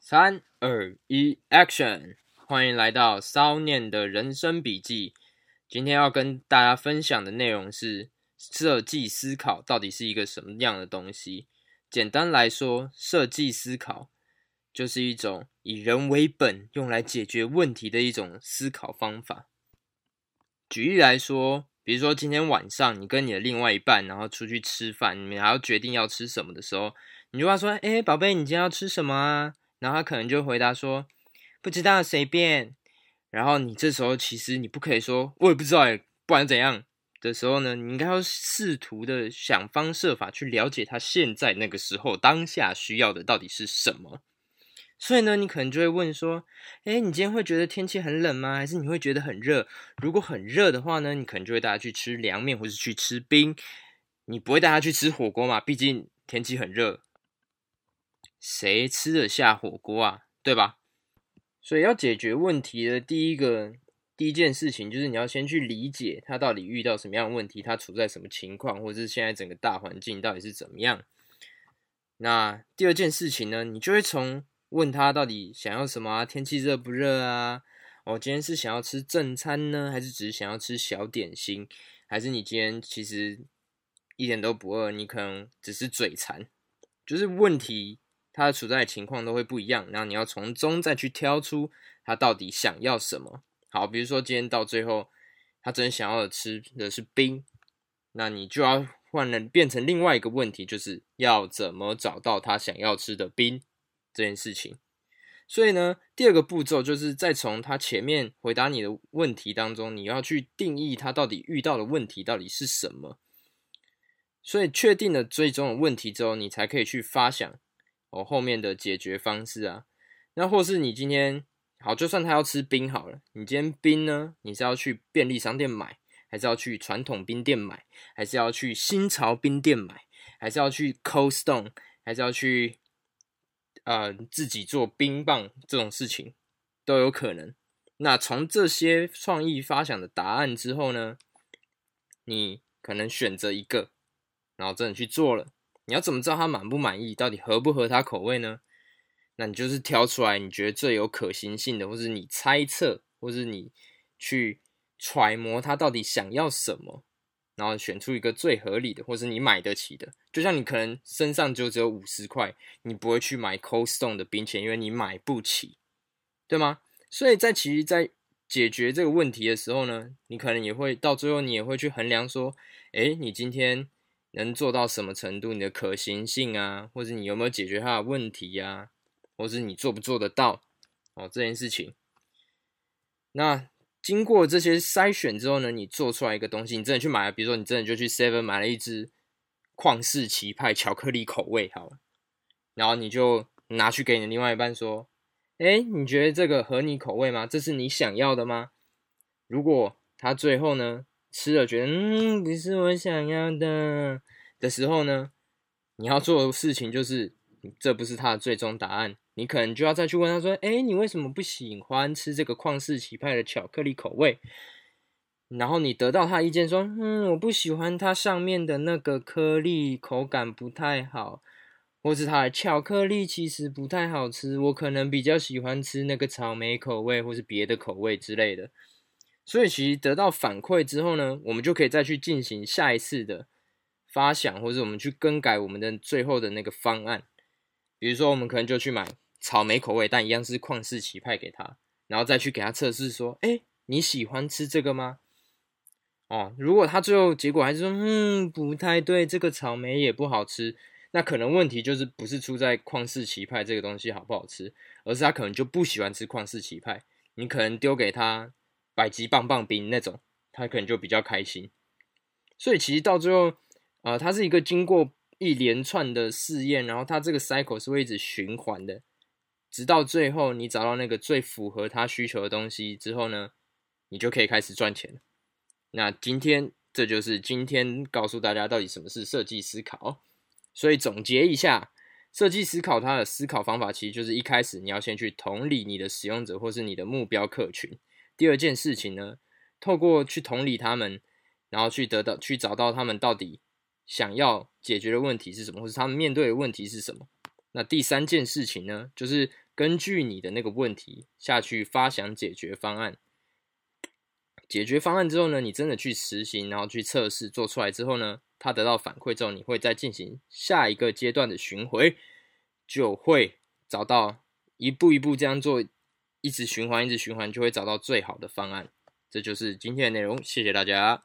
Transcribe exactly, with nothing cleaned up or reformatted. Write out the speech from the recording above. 三二一 ，Action！ 欢迎来到骚念的人生笔记。今天要跟大家分享的内容是设计思考到底是一个什么样的东西。简单来说，设计思考就是一种以人为本用来解决问题的一种思考方法。举例来说，比如说今天晚上你跟你的另外一半然后出去吃饭，你们还要决定要吃什么的时候，你就要说：诶，宝贝，你今天要吃什么啊？然后他可能就回答说：不知道，随便。然后你这时候其实你不可以说我也不知道耶，不然怎样的时候呢，你应该要试图的想方设法去了解他现在那个时候当下需要的到底是什么。所以呢，你可能就会问说：诶，你今天会觉得天气很冷吗？还是你会觉得很热？如果很热的话呢，你可能就会带他去吃凉面或是去吃冰，你不会带他去吃火锅嘛，毕竟天气很热，谁吃得下火锅啊，对吧？所以要解决问题的第一个第一件事情，就是你要先去理解他到底遇到什么样的问题，他处在什么情况，或者是现在整个大环境到底是怎么样。那第二件事情呢，你就会从问他到底想要什么啊，天气热不热啊，哦，今天是想要吃正餐呢，还是只是想要吃小点心，还是你今天其实一点都不饿，你可能只是嘴馋，就是问题他处在的情况都会不一样，然后你要从中再去挑出他到底想要什么。好，比如说今天到最后他真想要的吃的是冰，那你就要换了变成另外一个问题，就是要怎么找到他想要吃的冰这件事情。所以呢，第二个步骤就是再从他前面回答你的问题当中，你要去定义他到底遇到的问题到底是什么。所以确定了最终的问题之后，你才可以去发想哦，后面的解决方式啊。那或是你今天好，就算他要吃冰好了，你今天冰呢，你是要去便利商店买，还是要去传统冰店买，还是要去新潮冰店买，还是要去 Coldstone， 还是要去呃自己做冰棒，这种事情都有可能。那从这些创意发想的答案之后呢，你可能选择一个，然后真的去做了。你要怎么知道他满不满意，到底合不合他口味呢？那你就是挑出来你觉得最有可行性的，或是你猜测，或是你去揣摩他到底想要什么，然后选出一个最合理的，或是你买得起的。就像你可能身上就只有五十块，你不会去买 Coldstone 的冰淇淋，因为你买不起，对吗？所以在其实在解决这个问题的时候呢，你可能也会到最后你也会去衡量说，诶，你今天能做到什么程度，你的可行性啊，或是你有没有解决他的问题啊，或是你做不做得到哦这件事情。那经过这些筛选之后呢，你做出来一个东西，你真的去买了，比如说你真的就去 Seven 买了一支旷世奇派巧克力口味好了，然后你就拿去给你的另外一半说：诶，你觉得这个合你口味吗？这是你想要的吗？如果他最后呢吃了觉得嗯不是我想要的的时候呢，你要做的事情就是这不是他的最终答案，你可能就要再去问他说：诶，你为什么不喜欢吃这个旷世奇派的巧克力口味？然后你得到他的意见说：嗯，我不喜欢它上面的那个颗粒，口感不太好，或是它的巧克力其实不太好吃，我可能比较喜欢吃那个草莓口味或是别的口味之类的。所以其实得到反馈之后呢，我们就可以再去进行下一次的发想，或者我们去更改我们的最后的那个方案。比如说我们可能就去买草莓口味，但一样是旷世奇派给他，然后再去给他测试说：诶，你喜欢吃这个吗？哦，如果他最后结果还是说嗯不太对，这个草莓也不好吃，那可能问题就是不是出在旷世奇派这个东西好不好吃，而是他可能就不喜欢吃旷世奇派，你可能丢给他百吉棒棒冰那种，他可能就比较开心。所以其实到最后呃，它是一个经过一连串的试验，然后它这个 cycle 是会一直循环的，直到最后你找到那个最符合他需求的东西之后呢，你就可以开始赚钱了。那今天这就是今天告诉大家到底什么是设计思考。所以总结一下，设计思考它的思考方法其实就是一开始你要先去同理你的使用者或是你的目标客群，第二件事情呢，透过去同理他们，然后去得到去找到他们到底想要解决的问题是什么，或是他们面对的问题是什么。那第三件事情呢，就是根据你的那个问题下去发想解决方案。解决方案之后呢，你真的去实行，然后去测试，做出来之后呢，它得到反馈之后，你会再进行下一个阶段的巡回，就会找到一步一步这样做，一直循环一直循环，就会找到最好的方案。这就是今天的内容，谢谢大家。